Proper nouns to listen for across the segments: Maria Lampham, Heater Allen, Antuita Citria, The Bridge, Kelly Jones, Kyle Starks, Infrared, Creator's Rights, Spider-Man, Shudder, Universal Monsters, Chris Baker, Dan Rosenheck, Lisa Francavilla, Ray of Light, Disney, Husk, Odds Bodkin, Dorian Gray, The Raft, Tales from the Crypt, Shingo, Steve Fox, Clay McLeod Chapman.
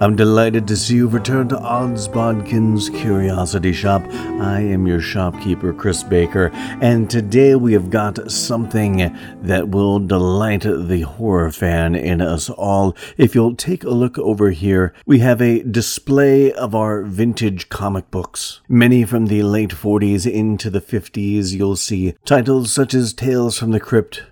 I'm delighted to see you've returned to Odds Bodkin's Curiosity Shop. I am your shopkeeper, Chris Baker, and today we have got something that will delight the horror fan in us all. If you'll take a look over here, we have a display of our vintage comic books. Many from the late 40s into the 50s, you'll see titles such as Tales from the Crypt,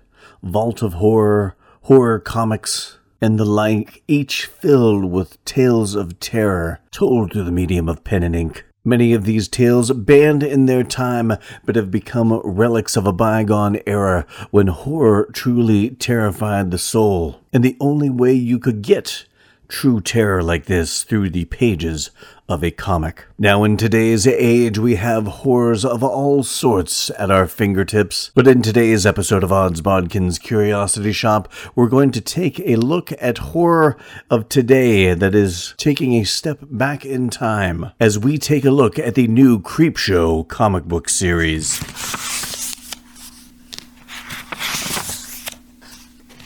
Vault of Horror, Horror Comics, and the like, each filled with tales of terror told through the medium of pen and ink. Many of these tales banned in their time, but have become relics of a bygone era when horror truly terrified the soul. And the only way you could get true terror like this through the pages of a comic. Now, in today's age, we have horrors of all sorts at our fingertips. But in today's episode of Odds Bodkin's Curiosity Shop, we're going to take a look at horror of today that is taking a step back in time as we take a look at the new Creepshow comic book series.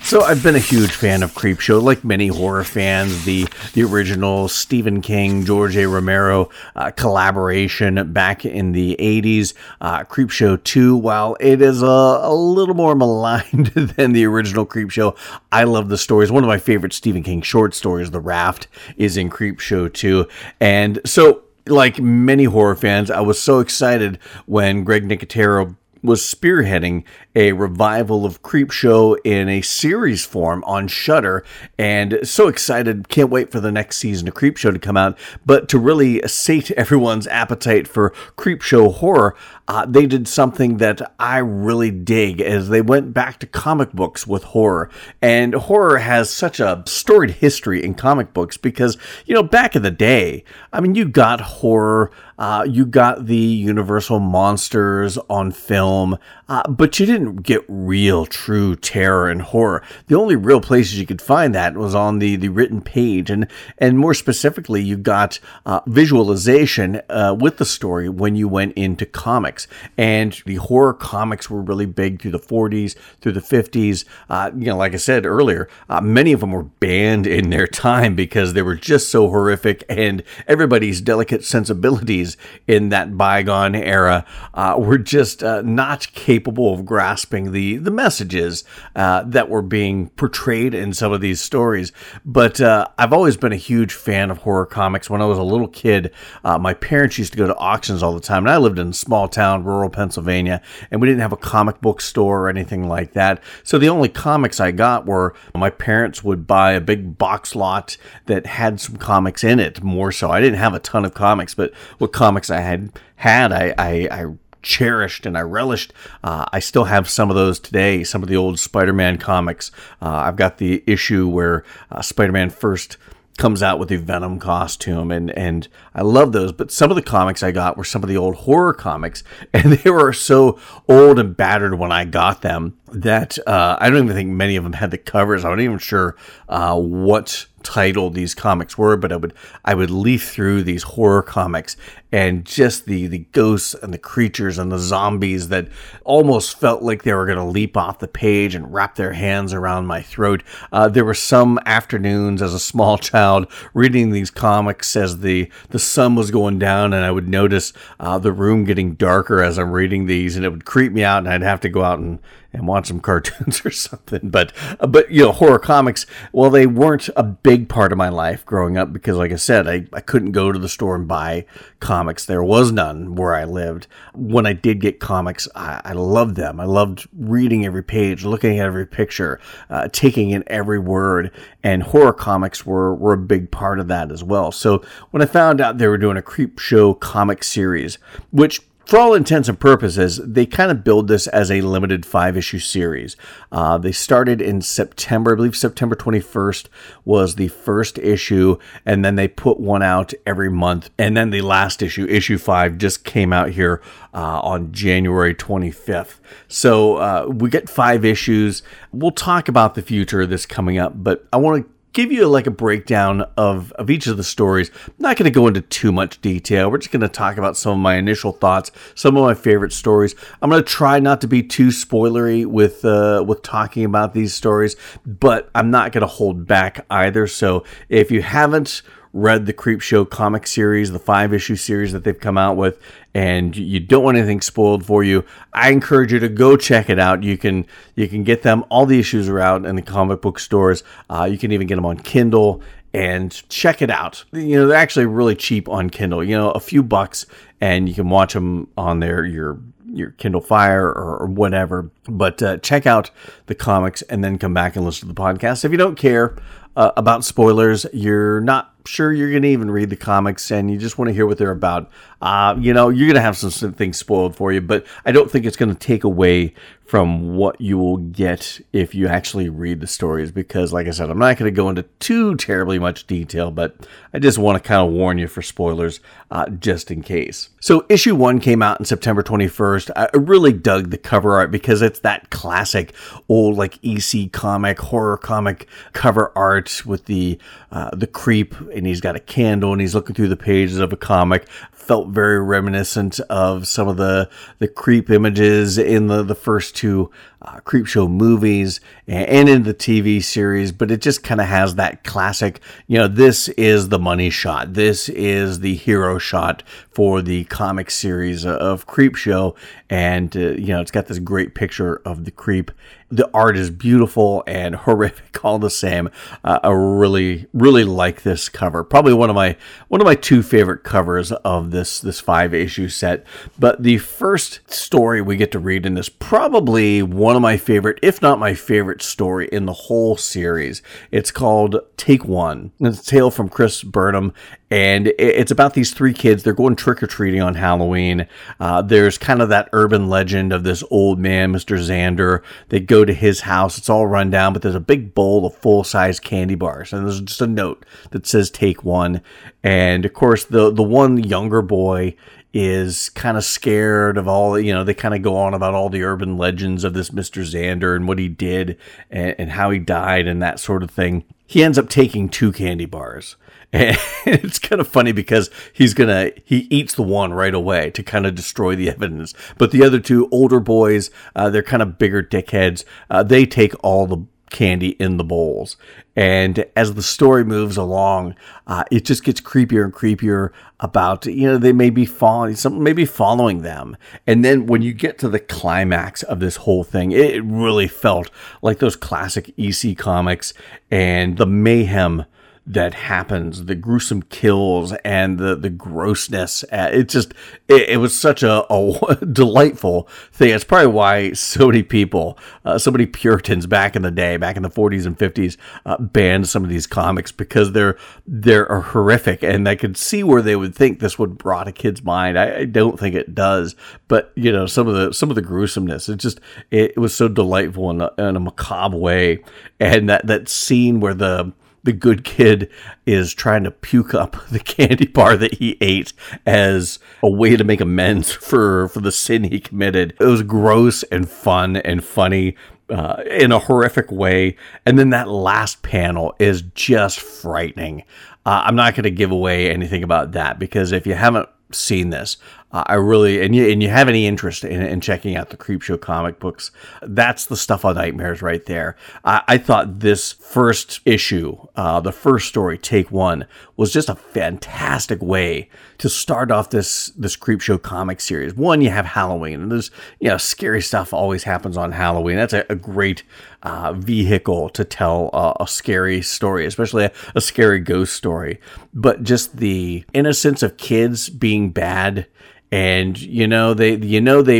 So I've been a huge fan of Creepshow, like many horror fans. The original Stephen King, George A. Romero collaboration back in the 80s. Creepshow 2, while it is a little more maligned than the original Creepshow, I love the stories. One of my favorite Stephen King short stories, The Raft, is in Creepshow 2. And so, like many horror fans, I was so excited when Greg Nicotero was spearheading a revival of Creepshow in a series form on Shudder, and so excited, can't wait for the next season of Creepshow to come out. But to really sate everyone's appetite for Creepshow horror, they did something that I really dig, as they went back to comic books with horror. And horror has such a storied history in comic books because, you know, back in the day, I mean, you got horror, you got the Universal Monsters on film, but you didn't get real, true terror and horror. The only real places you could find that was on the written page, and more specifically, you got visualization with the story when you went into comics. And the horror comics were really big through the 40s, through the 50s. You know, like I said earlier, many of them were banned in their time because they were just so horrific, and everybody's delicate sensibilities in that bygone era were just not capable of grasping the messages that were being portrayed in some of these stories. But I've always been a huge fan of horror comics. When I was a little kid, my parents used to go to auctions all the time, and I lived in a small town, rural Pennsylvania, and we didn't have a comic book store or anything like that. So the only comics I got were, my parents would buy a big box lot that had some comics in it, more so. I didn't have a ton of comics, but what comics I had I cherished and I relished. I still have some of those today, some of the old Spider-Man comics. I've got the issue where Spider-Man first comes out with the Venom costume, and I love those. But some of the comics I got were some of the old horror comics, and they were so old and battered when I got them that I don't even think many of them had the covers. I'm not even sure what title these comics were, but I would leaf through these horror comics, and just the ghosts and the creatures and the zombies that almost felt like they were going to leap off the page and wrap their hands around my throat. There were some afternoons as a small child reading these comics as the sun was going down, and I would notice the room getting darker as I'm reading these, and it would creep me out, and I'd have to go out and watch some cartoons or something. But you know, horror comics, well, they weren't a big part of my life growing up because, like I said, I couldn't go to the store and buy comics. There was none where I lived. When I did get comics, I loved them. I loved reading every page, looking at every picture, taking in every word, and horror comics were a big part of that as well. So when I found out they were doing a Creepshow comic series, which for all intents and purposes, they kind of build this as a limited 5-issue series. They started in September, I believe September 21st was the first issue, and then they put one out every month. And then the last issue, issue 5, just came out here on January 25th. So we get 5 issues. We'll talk about the future of this coming up, but I want to give you like a breakdown of each of the stories. I'm not going to go into too much detail. We're just going to talk about some of my initial thoughts, some of my favorite stories. I'm going to try not to be too spoilery with talking about these stories, but I'm not going to hold back either. So if you haven't read the Creepshow comic series, the 5-issue series that they've come out with, and you don't want anything spoiled for you, I encourage you to go check it out. You can get them. All the issues are out in the comic book stores. You can even get them on Kindle and check it out. You know, they're actually really cheap on Kindle. You know, a few bucks, and you can watch them on there. Your Kindle Fire or whatever, but check out the comics and then come back and listen to the podcast. If you don't care about spoilers, you're not sure you're going to even read the comics and you just want to hear what they're about, you know, you're going to have some things spoiled for you, but I don't think it's going to take away from what you will get if you actually read the stories, because like I said, I'm not going to go into too terribly much detail, but I just want to kind of warn you for spoilers just in case. So issue 1 came out on September 21st. I really dug the cover art because it's that classic old like EC comic, horror comic cover art with the creep, and he's got a candle and he's looking through the pages of a comic. Felt very reminiscent of some of the creep images in the first two Creepshow movies and in the TV series, but it just kind of has that classic, you know, this is the money shot, this is the hero shot for the comic series of Creepshow, and you know, it's got this great picture of the creep. The art is beautiful and horrific all the same. I really like this cover. Probably one of my two favorite covers of this 5-issue set. But the first story we get to read in this, probably one of my favorite, if not my favorite story in the whole series. It's called Take One. It's a tale from Chris Burnham, and it's about these 3 kids. They're going trick-or-treating on Halloween. There's kind of that urban legend of this old man, Mr. Xander. They go to his house. It's all run down, but there's a big bowl of full-size candy bars, and there's just a note that says take one. And, of course, the one younger boy is kind of scared of all, you know, they kind of go on about all the urban legends of this Mr. Xander and what he did and how he died and that sort of thing. He ends up taking 2 candy bars. And it's kind of funny because he eats the one right away to kind of destroy the evidence. But the other 2 older boys, they're kind of bigger dickheads. They take all the candy in the bowls. And as the story moves along, it just gets creepier and creepier about, you know, they may be following, something may be following them. And then when you get to the climax of this whole thing, it really felt like those classic EC comics and the mayhem that happens, the gruesome kills and the grossness. It was such a delightful thing. It's probably why so many people, so many Puritans back in the day, back in the 40s and 50s, banned some of these comics because they're horrific. And I could see where they would think this would rot a kid's mind. I don't think it does, but you know, some of the gruesomeness. It was so delightful in a macabre way, and that scene where the good kid is trying to puke up the candy bar that he ate as a way to make amends for the sin he committed. It was gross and fun and funny in a horrific way. And then that last panel is just frightening. I'm not going to give away anything about that because if you haven't seen this, I really, and you have any interest in checking out the Creepshow comic books, that's the stuff on Nightmares right there. I thought this first issue, the first story, Take One, was just a fantastic way to start off this Creepshow comic series. One, you have Halloween, and there's, you know, scary stuff always happens on Halloween. That's a great vehicle to tell a scary story, especially a scary ghost story. But just the innocence of kids being bad. And, you know, they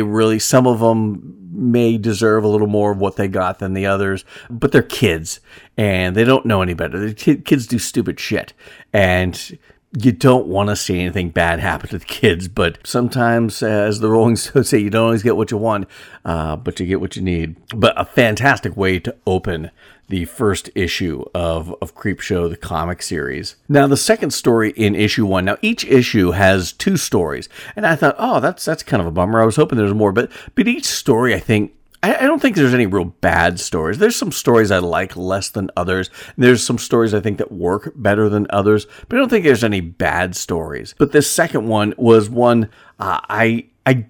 really, some of them may deserve a little more of what they got than the others, but they're kids and they don't know any better. The kids do stupid shit. And you don't want to see anything bad happen to the kids, but sometimes, as the Rolling Stones say, you don't always get what you want, but you get what you need. But a fantastic way to open the first issue of Creepshow, the comic series. Now, the second story in issue one. Now, each issue has two stories, and I thought, oh, that's kind of a bummer. I was hoping there was more, but each story, I think, I don't think there's any real bad stories. There's some stories I like less than others. There's some stories I think that work better than others, but I don't think there's any bad stories. But this second one was one I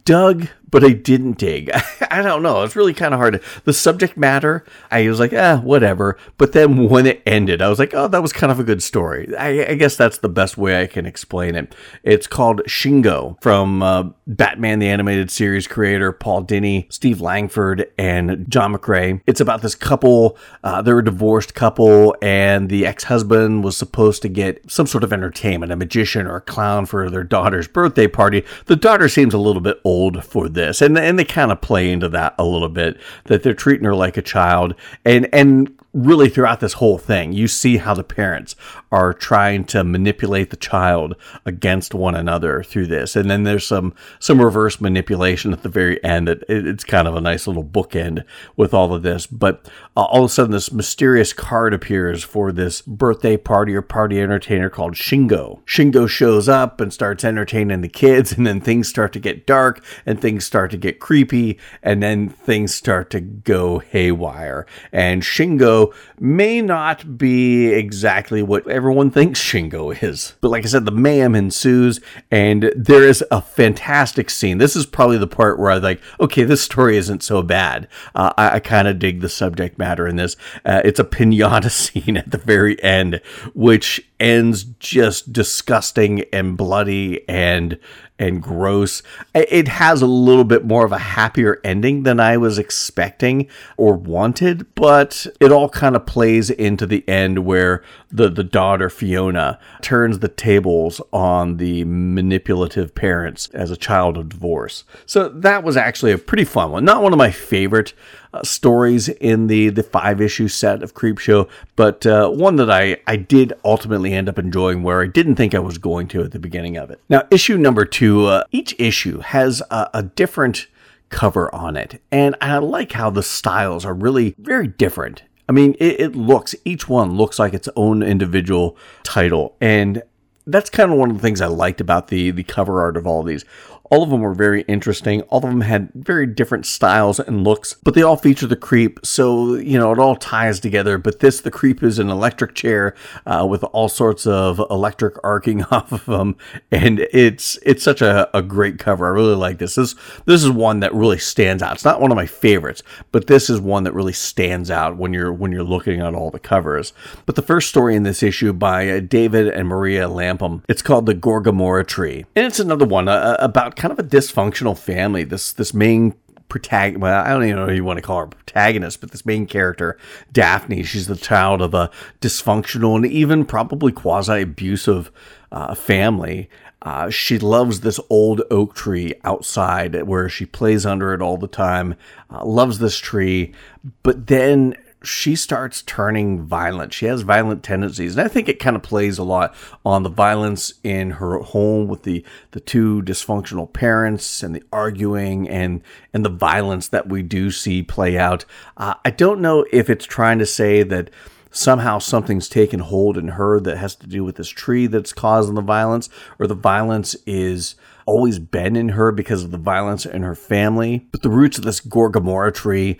dug, but I didn't dig. I don't know. It's really kind of hard. The subject matter, I was like, whatever. But then when it ended, I was like, oh, that was kind of a good story. I guess that's the best way I can explain it. It's called Shingo, from Batman the Animated Series creator Paul Dini, Steve Langford, and John McRae. It's about this couple. They're a divorced couple, and the ex-husband was supposed to get some sort of entertainment, a magician or a clown, for their daughter's birthday party. The daughter seems a little bit old for this, and they kind of play into that a little bit, that they're treating her like a child, and really throughout this whole thing you see how the parents are trying to manipulate the child against one another through this, and then there's some reverse manipulation at the very end. It's kind of a nice little bookend with all of this, but all of a sudden this mysterious card appears for this birthday party or party entertainer called Shingo. Shingo shows up and starts entertaining the kids, and then things start to get dark, and things start to get creepy, and then things start to go haywire. And Shingo may not be exactly what everyone thinks Shingo is. But like I said, the mayhem ensues, and there is a fantastic scene. This is probably the part where I was like, okay, this story isn't so bad. I kind of dig the subject matter in this. It's a pinata scene at the very end, which ends just disgusting and bloody and gross. It has a little bit more of a happier ending than I was expecting or wanted, but it all kind of plays into the end, where the daughter Fiona turns the tables on the manipulative parents as a child of divorce. So that was actually a pretty fun one. Not one of my favorite stories in the 5-issue set of Creepshow, but one that I did ultimately end up enjoying, where I didn't think I was going to at the beginning of it. Now, issue number 2, each issue has a different cover on it, and I like how the styles are really very different. I mean, each one looks like its own individual title, and that's kind of one of the things I liked about the cover art of all of these. All of them were very interesting. All of them had very different styles and looks, but they all feature the creep. So, you know, it all ties together. But this, the creep is an electric chair with all sorts of electric arcing off of them. And it's such a great cover. I really like this. This is one that really stands out. It's not one of my favorites, but this is one that really stands out when you're looking at all the covers. But the first story in this issue by David and Maria Lampham, it's called The Gorgomora Tree. And it's another one about kind of a dysfunctional family. This main protagonist, well, I don't even know if you want to call her protagonist, but this main character, Daphne, she's the child of a dysfunctional and even probably quasi-abusive family. She loves this old oak tree outside where she plays under it all the time, loves this tree, but then she starts turning violent. She has violent tendencies. And I think it kind of plays a lot on the violence in her home with the two dysfunctional parents and the arguing and the violence that we do see play out. I don't know if it's trying to say that somehow something's taken hold in her that has to do with this tree that's causing the violence, or the violence is always been in her because of the violence in her family. But the roots of this Gorgomora tree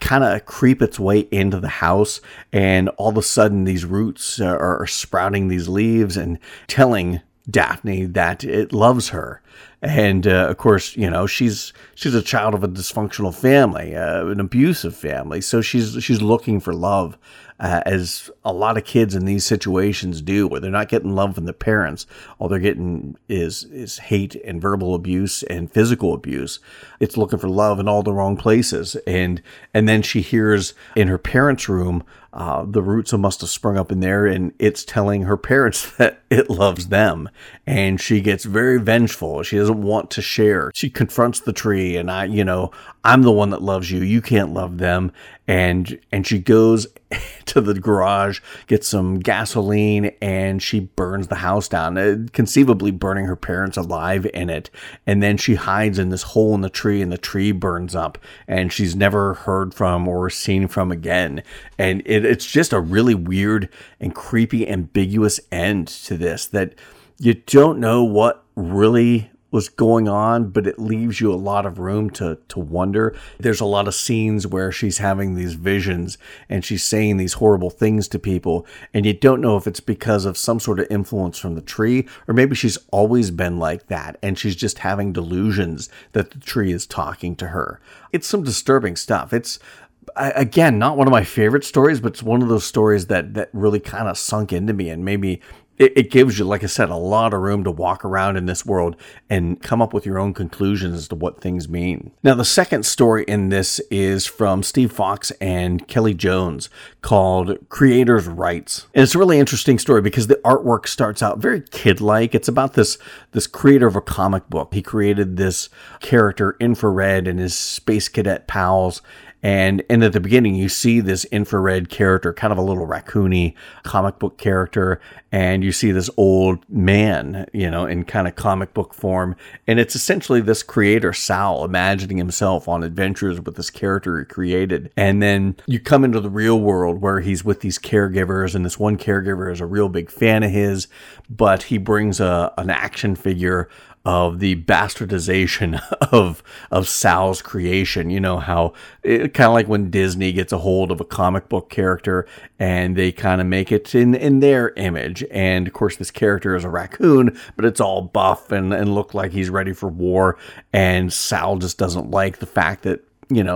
kind of creep its way into the house, and all of a sudden these roots are sprouting these leaves and telling Daphne that it loves her. And of course, you know, she's a child of a dysfunctional family, an abusive family, so she's looking for love, as a lot of kids in these situations do, where they're not getting love from the parents. All they're getting is hate and verbal abuse and physical abuse. It's looking for love in all the wrong places. And then she hears in her parents' room the roots must have sprung up in there, and it's telling her parents that it loves them. And she gets very vengeful. She doesn't want to share. She confronts the tree, and I'm the one that loves you. You can't love them. And she goes to the garage, gets some gasoline, and she burns the house down, conceivably burning her parents alive in it. And then she hides in this hole in the tree, and the tree burns up, and she's never heard from or seen from again. And it's just a really weird and creepy, ambiguous end to this that you don't know what really was going on, but it leaves you a lot of room to wonder. There's a lot of scenes where she's having these visions and she's saying these horrible things to people, and you don't know if it's because of some sort of influence from the tree, or maybe she's always been like that and she's just having delusions that the tree is talking to her. It's some disturbing stuff. It's, again, not one of my favorite stories, but it's one of those stories that really kind of sunk into me, and maybe it gives you, like I said, a lot of room to walk around in this world and come up with your own conclusions as to what things mean. Now, the second story in this is from Steve Fox and Kelly Jones, called Creator's Rights. And it's a really interesting story because the artwork starts out very kid-like. It's about this creator of a comic book. He created this character, Infrared, and his space cadet pals. And at the beginning, you see this Infrared character, kind of a little raccoony comic book character. And you see this old man, in kind of comic book form. And it's essentially this creator, Sal, imagining himself on adventures with this character he created. And then you come into the real world where he's with these caregivers. And this one caregiver is a real big fan of his. But he brings an action figure of the bastardization of Sal's creation. You know how it kind of like when Disney gets a hold of a comic book character and they kind of make it in their image. And of course this character is a raccoon, but it's all buff and look like he's ready for war. And Sal just doesn't like the fact that,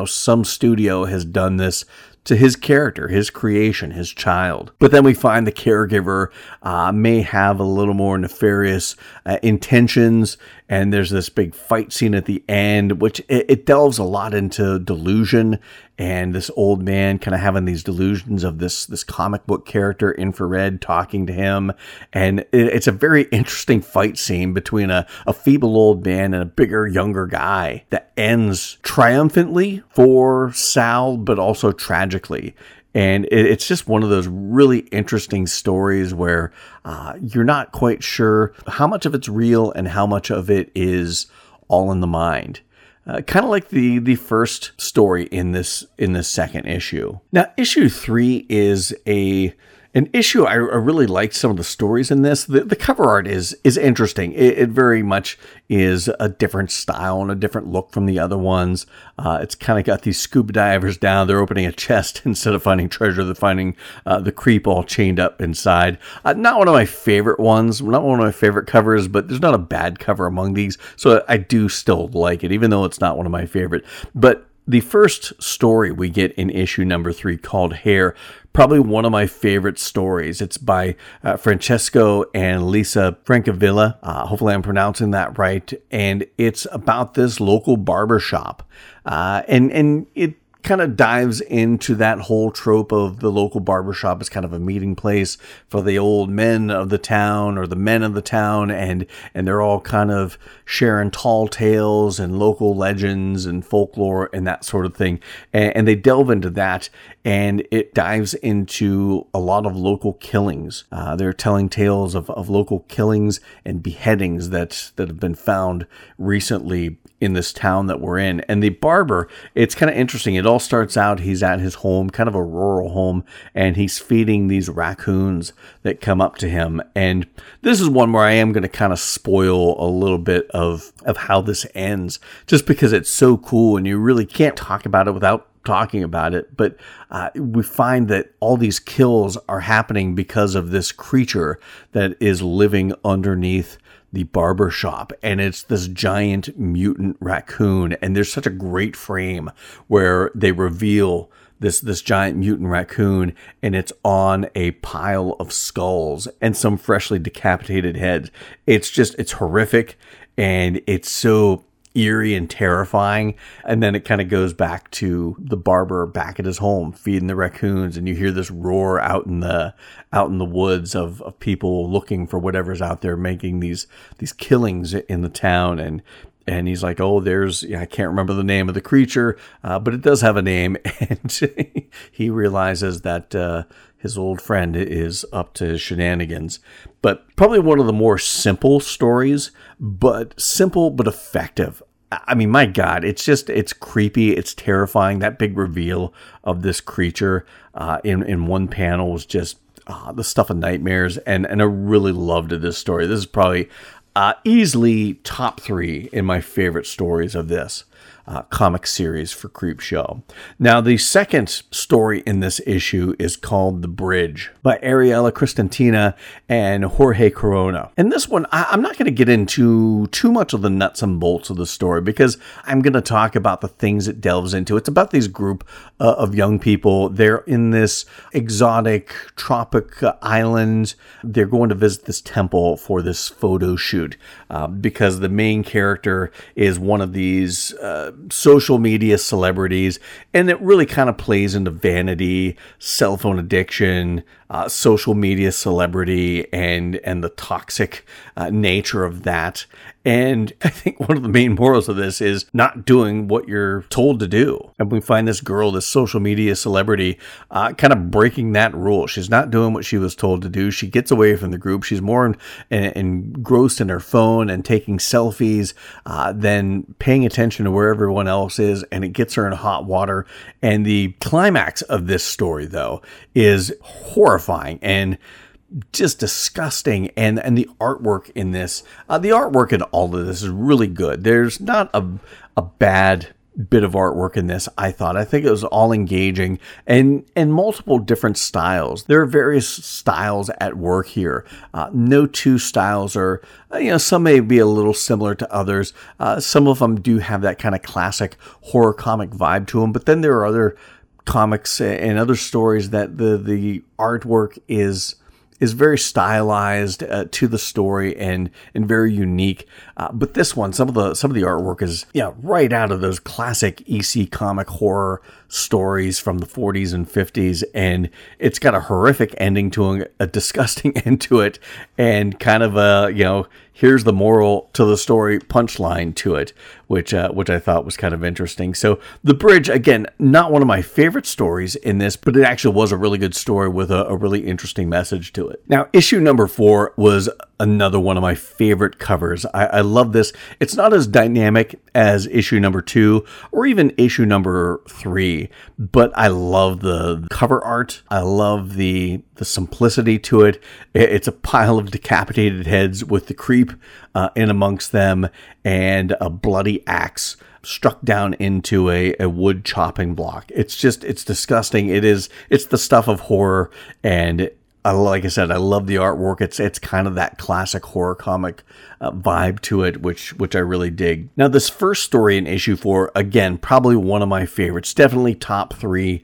some studio has done this to his character, his creation, his child. But then we find the caregiver may have a little more nefarious intentions, and there's this big fight scene at the end, which it delves a lot into delusion, and this old man kind of having these delusions of this comic book character, Infrared, talking to him. And it's a very interesting fight scene between a feeble old man and a bigger, younger guy that ends triumphantly for Sal, but also tragically. And it's just one of those really interesting stories where you're not quite sure how much of it's real and how much of it is all in the mind. Kind of like the first story in this second issue. Now, issue 3 is an issue. I really liked some of the stories in this. The cover art is interesting. It very much is a different style and a different look from the other ones. It's kind of got these scuba divers down. They're opening a chest instead of finding treasure. They're finding the creep all chained up inside. Not one of my favorite ones. Not one of my favorite covers, but there's not a bad cover among these. So I do still like it, even though it's not one of my favorite. But the first story we get in issue number 3, called Hair, probably one of my favorite stories. It's by Francesco and Lisa Francavilla. Hopefully I'm pronouncing that right. And it's about this local barbershop. And it kind of dives into that whole trope of the local barbershop as kind of a meeting place for the old men of the town, or the men of the town, and they're all kind of sharing tall tales and local legends and folklore and that sort of thing. And they delve into that, and it dives into a lot of local killings. They're telling tales of local killings and beheadings that have been found recently in this town that we're in. And the barber, it's kind of interesting. It all starts out, he's at his home, kind of a rural home, and he's feeding these raccoons that come up to him. And this is one where I am going to kind of spoil a little bit of how this ends, just because it's so cool and you really can't talk about it without talking about it. But we find that all these kills are happening because of this creature that is living underneath the barber shop, and it's this giant mutant raccoon. And there's such a great frame where they reveal this giant mutant raccoon, and it's on a pile of skulls and some freshly decapitated heads. It's horrific, and it's so eerie and terrifying. And then it kind of goes back to the barber back at his home feeding the raccoons, and you hear this roar out in the woods of people looking for whatever's out there making these killings in the town. And he's like, oh, I can't remember the name of the creature, but it does have a name. And he realizes that his old friend is up to his shenanigans. But probably one of the more simple stories, but simple but effective. I mean, my God, it's creepy. It's terrifying. That big reveal of this creature in one panel was just the stuff of nightmares. And I really loved this story. This is probably... easily top 3 in my favorite stories of this comic series for Creepshow. Now, the second story in this issue is called The Bridge by Ariella Cristantina and Jorge Corona. And this one, I'm not going to get into too much of the nuts and bolts of the story because I'm going to talk about the things it delves into. It's about this group of young people. They're in this exotic tropic island. They're going to visit this temple for this photo shoot because the main character is one of these social media celebrities, and it really kind of plays into vanity, cell phone addiction, social media celebrity, and the toxic nature of that. And I think one of the main morals of this is not doing what you're told to do. And we find this girl, this social media celebrity, kind of breaking that rule. She's not doing what she was told to do. She gets away from the group. She's more engrossed in her phone and taking selfies than paying attention to where everyone else is. And it gets her in hot water. And the climax of this story, though, is horrifying and just disgusting, and the artwork in this, the artwork in all of this is really good. There's not a bad bit of artwork in this, I thought. I think it was all engaging and multiple different styles. There are various styles at work here. No two styles are, some may be a little similar to others. Some of them do have that kind of classic horror comic vibe to them, but then there are other comics and other stories that the artwork is very stylized to the story and very unique. But this one, some of the artwork is right out of those classic EC comic horror stories from the 40s and 50s. And it's got a horrific ending to it, a disgusting end to it, and kind of a, here's the moral to the story punchline to it, which I thought was kind of interesting. So The Bridge, again, not one of my favorite stories in this, but it actually was a really good story with a really interesting message to it. Now, issue number 4 was another one of my favorite covers. I love this. It's not as dynamic as issue number 2 or even issue number 3, but I love the cover art. I love the simplicity to it. It's a pile of decapitated heads with the creep in amongst them and a bloody axe struck down into a wood chopping block. It's disgusting. It's the stuff of horror, and like I said, I love the artwork. It's kind of that classic horror comic vibe to it, which I really dig. Now, this first story in issue 4, again, probably one of my favorites. Definitely top 3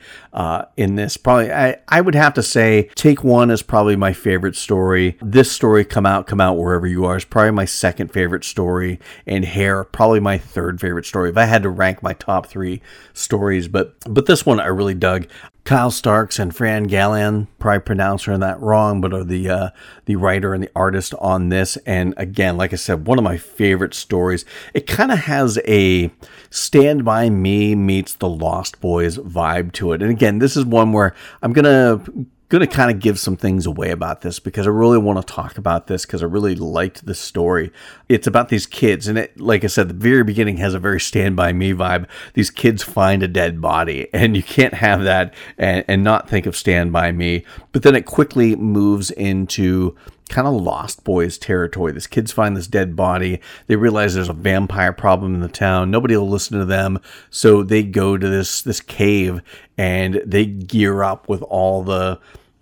in this. Probably, I would have to say, Take One is probably my favorite story. This story, Come Out Wherever You Are, is probably my second favorite story. And Hair, probably my third favorite story, if I had to rank my top 3 stories. But this one I really dug. Kyle Starks and Fran Gallan, probably pronounce her that wrong, but are the writer and the artist on this. And again, like I said, one of my favorite stories. It kind of has a Stand By Me meets The Lost Boys vibe to it. And again, this is one where I'm going to kind of give some things away about this because I really want to talk about this because I really liked the story. It's about these kids, and it, like I said, the very beginning has a very Stand By Me vibe. These kids find a dead body, and you can't have that and not think of Stand By Me. But then it quickly moves into kind of Lost Boys territory. These kids find this dead body. They realize there's a vampire problem in the town. Nobody will listen to them. So they go to this cave, and they gear up with all the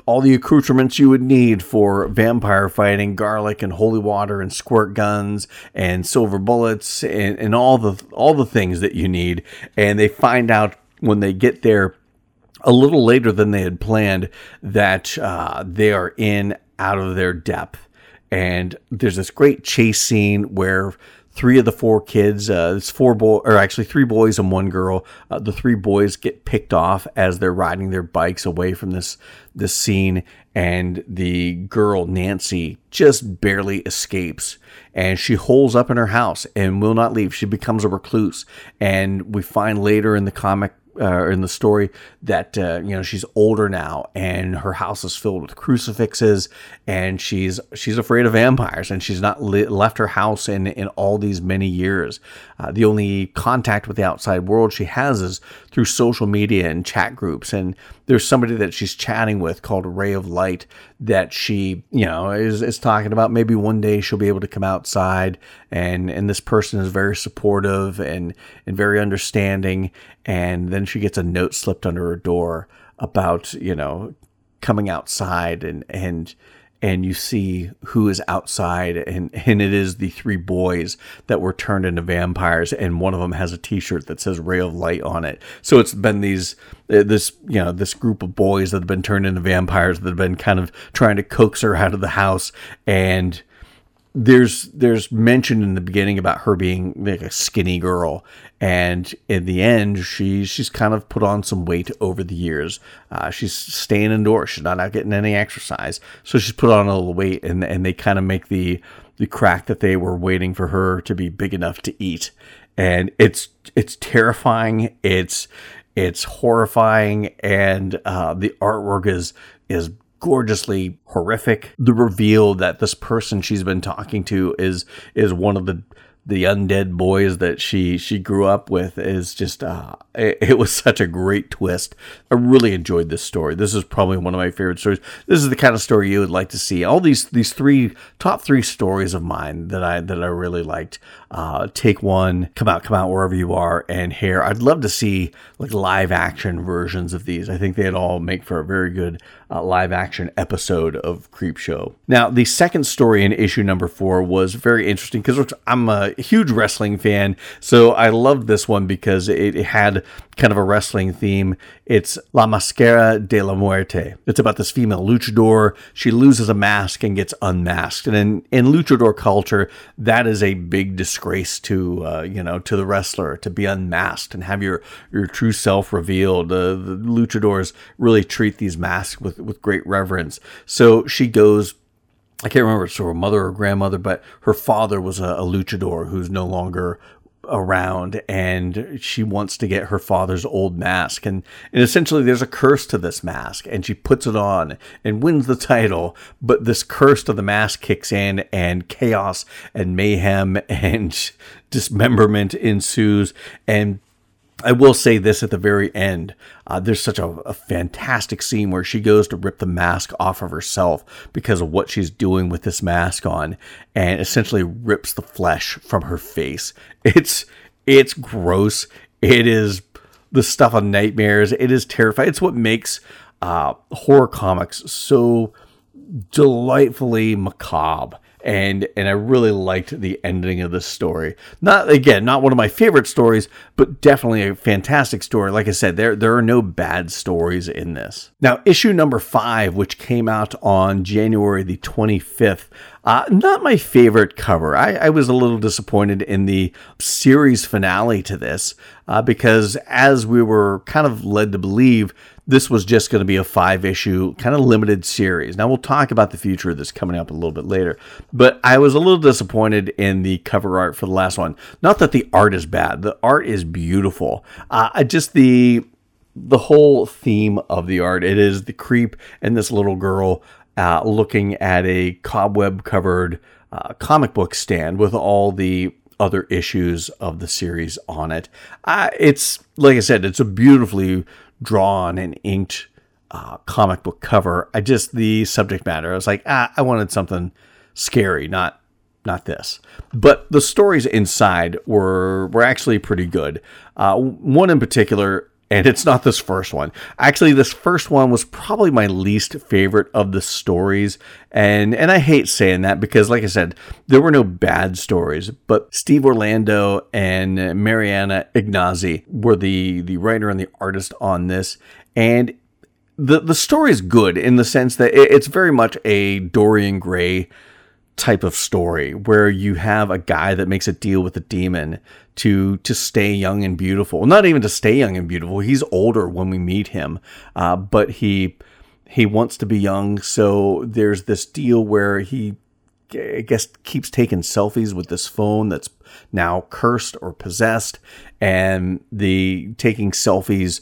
accoutrements you would need for vampire fighting: garlic and holy water and squirt guns and silver bullets and all the things that you need. And they find out when they get there a little later than they had planned that they are out of their depth. And there's this great chase scene where Three of the four kids, it's four boy, or actually three boys and one girl. The three boys get picked off as they're riding their bikes away from this scene, and the girl Nancy just barely escapes, and she holes up in her house and will not leave. She becomes a recluse, and we find later in the comic. In the story that, she's older now and her house is filled with crucifixes, and she's afraid of vampires, and she's not left her house in all these many years. The only contact with the outside world she has is through social media and chat groups. And there's somebody that she's chatting with called Ray of Light that she, is talking about maybe one day she'll be able to come outside. And this person is very supportive and very understanding. And then she gets a note slipped under her door about, coming outside, and you see who is outside, and it is the three boys that were turned into vampires, and one of them has a T-shirt that says Ray of Light on it. So it's been this group of boys that have been turned into vampires that have been kind of trying to coax her out of the house. And there's mention in the beginning about her being like a skinny girl, and in the end she's kind of put on some weight over the years. She's staying indoors. She's not out getting any exercise. So she's put on a little weight, and they kind of make the crack that they were waiting for her to be big enough to eat. And it's terrifying. It's horrifying. And the artwork is gorgeously horrific. The reveal that this person she's been talking to is one of the undead boys that she grew up with is just it was such a great twist. I really enjoyed this story. This is probably one of my favorite stories. This is the kind of story you would like to see. All these top three stories of mine that I really liked. Take One, Come Out Wherever You Are, and Hair. I'd love to see like live action versions of these. I think they'd all make for a very good live action episode of Creepshow. Now, the second story in issue number 4 was very interesting because I'm a huge wrestling fan, so I loved this one because it had kind of a wrestling theme. It's La Máscara de la Muerte. It's about this female luchador. She loses a mask and gets unmasked, and in luchador culture, that is a big disgrace to the wrestler, to be unmasked and have your true self revealed. The luchadors really treat these masks with great reverence. So she goes, I can't remember if it's her mother or grandmother, but her father was a luchador who's no longer around, and she wants to get her father's old mask, and essentially there's a curse to this mask, and she puts it on and wins the title, but this curse to the mask kicks in, and chaos and mayhem and dismemberment ensues. And I will say this at the very end. There's such a fantastic scene where she goes to rip the mask off of herself because of what she's doing with this mask on, and essentially rips the flesh from her face. It's gross. It is the stuff of nightmares. It is terrifying. It's what makes horror comics so delightfully macabre. And I really liked the ending of this story. Not one of my favorite stories, but definitely a fantastic story. Like I said, there are no bad stories in this. Now, issue number 5, which came out on January the 25th, not my favorite cover. I was a little disappointed in the series finale to this, because as we were kind of led to believe, this was just going to be a 5-issue kind of limited series. Now, we'll talk about the future of this coming up a little bit later, but I was a little disappointed in the cover art for the last one. Not that the art is bad. The art is beautiful. Just the whole theme of the art. It is the creep and this little girl looking at a cobweb-covered comic book stand with all the other issues of the series on it. It's, like I said, it's a beautifully drawn and inked comic book cover. The subject matter, I was like, I wanted something scary, not this. But the stories inside were actually pretty good. One in particular, and it's not this first one. Actually, this first one was probably my least favorite of the stories. And I hate saying that because, like I said, there were no bad stories. But Steve Orlando and Mariana Ignazi were the writer and the artist on this. And the story is good in the sense that it's very much a Dorian Gray type of story where you have a guy that makes a deal with a demon to stay young and beautiful. Not even to stay young and beautiful. He's older when we meet him, but he wants to be young. So there's this deal where he, I guess, keeps taking selfies with this phone that's now cursed or possessed, and the taking selfies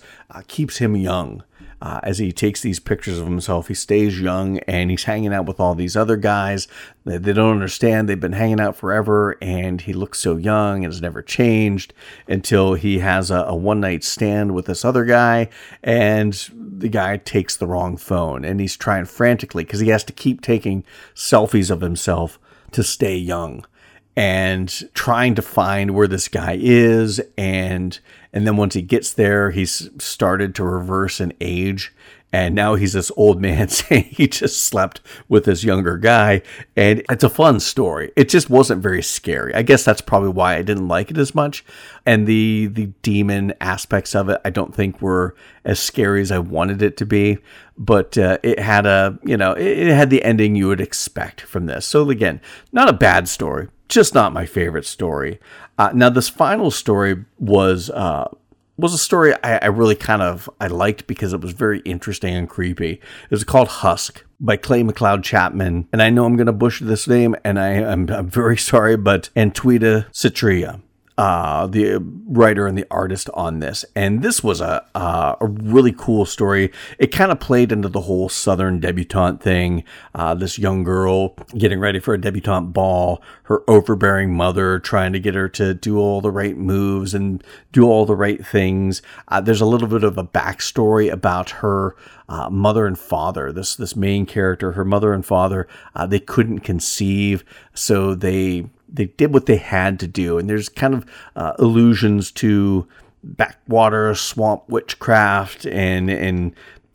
keeps him young. As he takes these pictures of himself, he stays young, and he's hanging out with all these other guys that they don't understand. They've been hanging out forever, and he looks so young and has never changed until he has a one-night stand with this other guy, and the guy takes the wrong phone, and he's trying frantically because he has to keep taking selfies of himself to stay young and trying to find where this guy is. And then once he gets there, he's started to reverse in age. And now he's this old man saying he just slept with this younger guy. And it's a fun story. It just wasn't very scary. I guess that's probably why I didn't like it as much. And the demon aspects of it, I don't think were as scary as I wanted it to be. But it had it had the ending you would expect from this. So again, not a bad story. Just not my favorite story. Now, this final story was a story I really I liked because it was very interesting and creepy. It was called Husk by Clay McLeod Chapman. And I know I'm going to butcher this name, and I'm very sorry, but Antuita Citria, the writer and the artist on this. And this was a really cool story. It kind of played into the whole Southern debutante thing. This young girl getting ready for a debutante ball, her overbearing mother trying to get her to do all the right moves and do all the right things. There's a little bit of a backstory about her mother and father. This main character, her mother and father, they couldn't conceive, so they did what they had to do. And there's kind of allusions to backwater, swamp witchcraft, and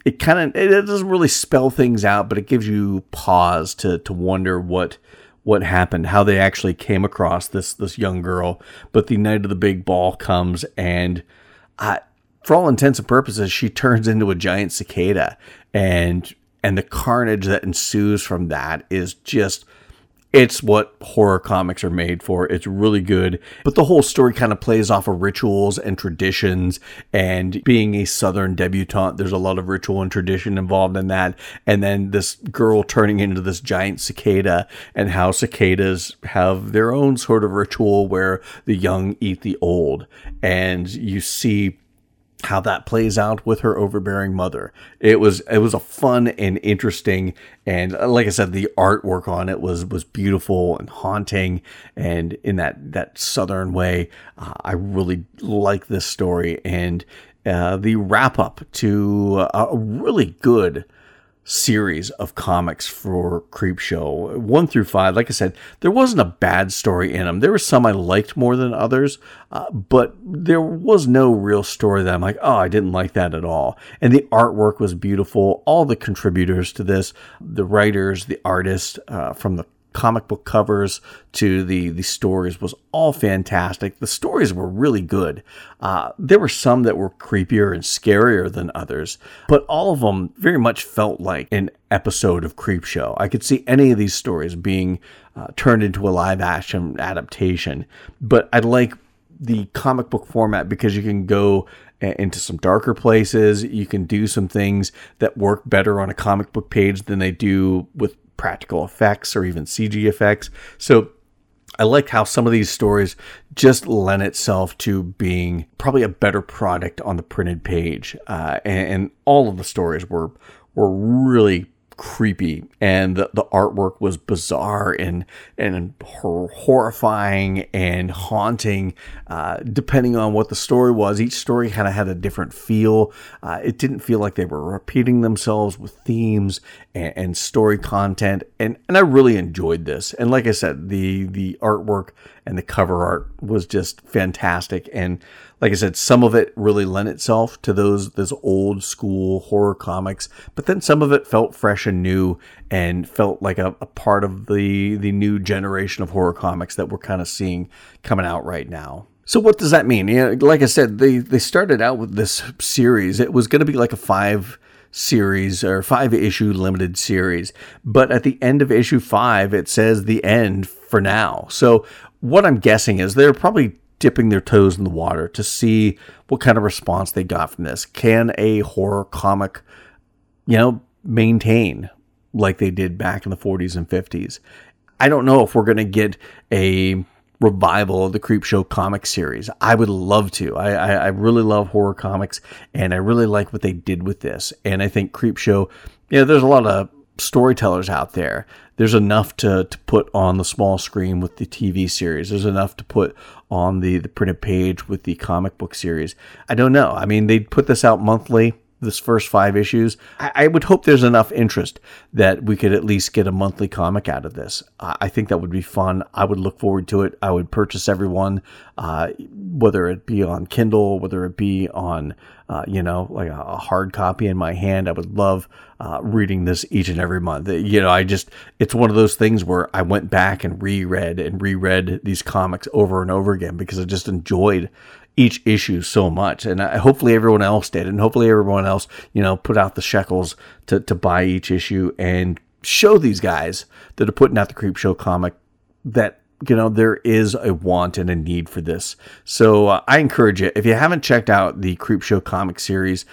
it doesn't really spell things out, but it gives you pause to wonder what happened, how they actually came across this young girl. But the night of the big ball comes, and for all intents and purposes, she turns into a giant cicada, and the carnage that ensues from that is just... It's what horror comics are made for. It's really good. But the whole story kind of plays off of rituals and traditions. And being a Southern debutante, there's a lot of ritual and tradition involved in that. And then this girl turning into this giant cicada, and how cicadas have their own sort of ritual where the young eat the old. And you see how that plays out with her overbearing mother. It was a fun and interesting, and like I said, the artwork on it was beautiful and haunting, and in that Southern way. I really like this story, and the wrap up to a really good series of comics for Creepshow 1 through 5. Like I said, there wasn't a bad story in them. There were some I liked more than others, but there was no real story that I'm like, oh, I didn't like that at all. And the artwork was beautiful. All the contributors to this, the writers, the artists, from the comic book covers to the stories, was all fantastic. The stories were really good. There were some that were creepier and scarier than others, but all of them very much felt like an episode of Creepshow. I could see any of these stories being turned into a live action adaptation, but I like the comic book format because you can go into some darker places. You can do some things that work better on a comic book page than they do with practical effects or even CG effects. So I like how some of these stories just lend itself to being probably a better product on the printed page. And all of the stories were really creepy, and the artwork was bizarre and horrifying and haunting. Depending on what the story was, each story kind of had a different feel. It didn't feel like they were repeating themselves with themes and story content, and I really enjoyed this. And like I said, the artwork and the cover art was just fantastic. And like I said, some of it really lent itself to those old school horror comics, but then some of it felt fresh and new and felt like a part of the new generation of horror comics that we're kind of seeing coming out right now. So what does that mean? You know, like I said, they started out with this series. It was going to be like a 5 series or 5-issue limited series. But at the end of issue 5, it says the end for now. So what I'm guessing is they're probably dipping their toes in the water to see what kind of response they got from this. Can a horror comic, you know, maintain like they did back in the 40s and 50s? I don't know if we're going to get a revival of the Creepshow comic series. I would love to. I really love horror comics, and I really like what they did with this. And I think Creepshow, you know, there's a lot of storytellers out there. There's enough to put on the small screen with the TV series. There's enough to put on the printed page with the comic book series. I don't know. I mean, they put this out monthly, this first 5 issues. I would hope there's enough interest that we could at least get a monthly comic out of this. I think that would be fun. I would look forward to it. I would purchase every one, whether it be on Kindle, whether it be on, you know, like a hard copy in my hand. I would love reading this each and every month. You know, it's one of those things where I went back and reread these comics over and over again because I just enjoyed each issue so much. And hopefully everyone else did. And hopefully everyone else, you know, put out the shekels to buy each issue and show these guys that are putting out the Creepshow comic that, you know, there is a want and a need for this. So I encourage you, if you haven't checked out the Creepshow comic series,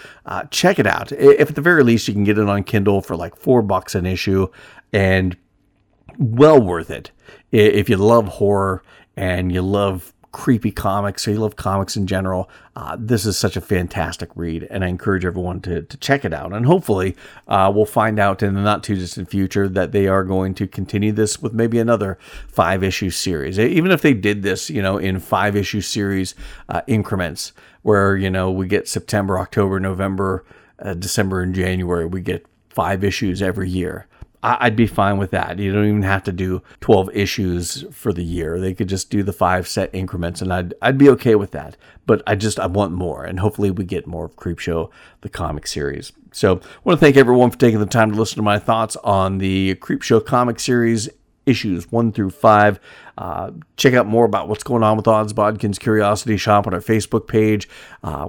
check it out. If at the very least you can get it on Kindle for like $4 an issue, and well worth it. If you love horror and you love creepy comics, so you love comics in general, this is such a fantastic read, and I encourage everyone to check it out. And hopefully we'll find out in the not too distant future that they are going to continue this with maybe another 5-issue series. Even if they did this, you know, in 5-issue series increments, where, you know, we get September, October, November, December, and January, we get 5 issues every year. I'd be fine with that. You don't even have to do 12 issues for the year. They could just do the 5 set increments, and I'd be okay with that. But I want more, and hopefully we get more of Creepshow, the comic series. So I want to thank everyone for taking the time to listen to my thoughts on the Creepshow comic series, issues 1 through 5. Check out more about what's going on with Odds Bodkin's Curiosity Shop on our Facebook page.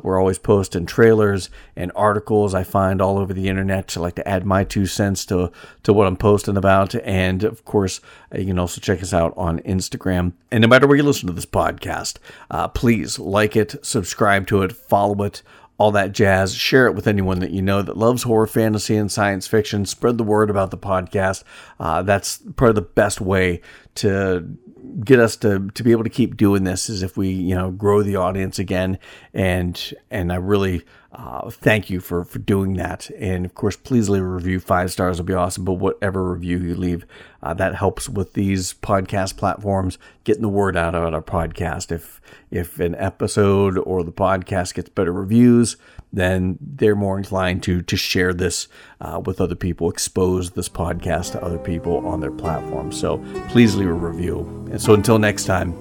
We're always posting trailers and articles I find all over the internet. So I like to add my 2 cents to what I'm posting about. And of course, you can also check us out on Instagram. And no matter where you listen to this podcast, please like it, subscribe to it, follow it, all that jazz. Share it with anyone that you know that loves horror, fantasy, and science fiction. Spread the word about the podcast. That's probably the best way to get us to be able to keep doing this, is if we, you know, grow the audience again. And I really thank you for doing that. And of course, please leave a review. 5 stars would be awesome. But whatever review you leave, that helps with these podcast platforms, getting the word out about our podcast. If an episode or the podcast gets better reviews, then they're more inclined to share this with other people, expose this podcast to other people on their platform. So please leave a review. And so until next time,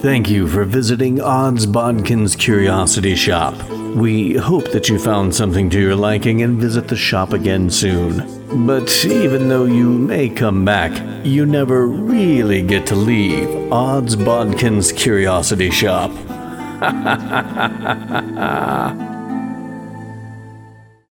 thank you for visiting Odds Bodkin's Curiosity Shop. We hope that you found something to your liking and visit the shop again soon. But even though you may come back, you never really get to leave Odds Bodkin's Curiosity Shop. Ha ha ha ha ha ha.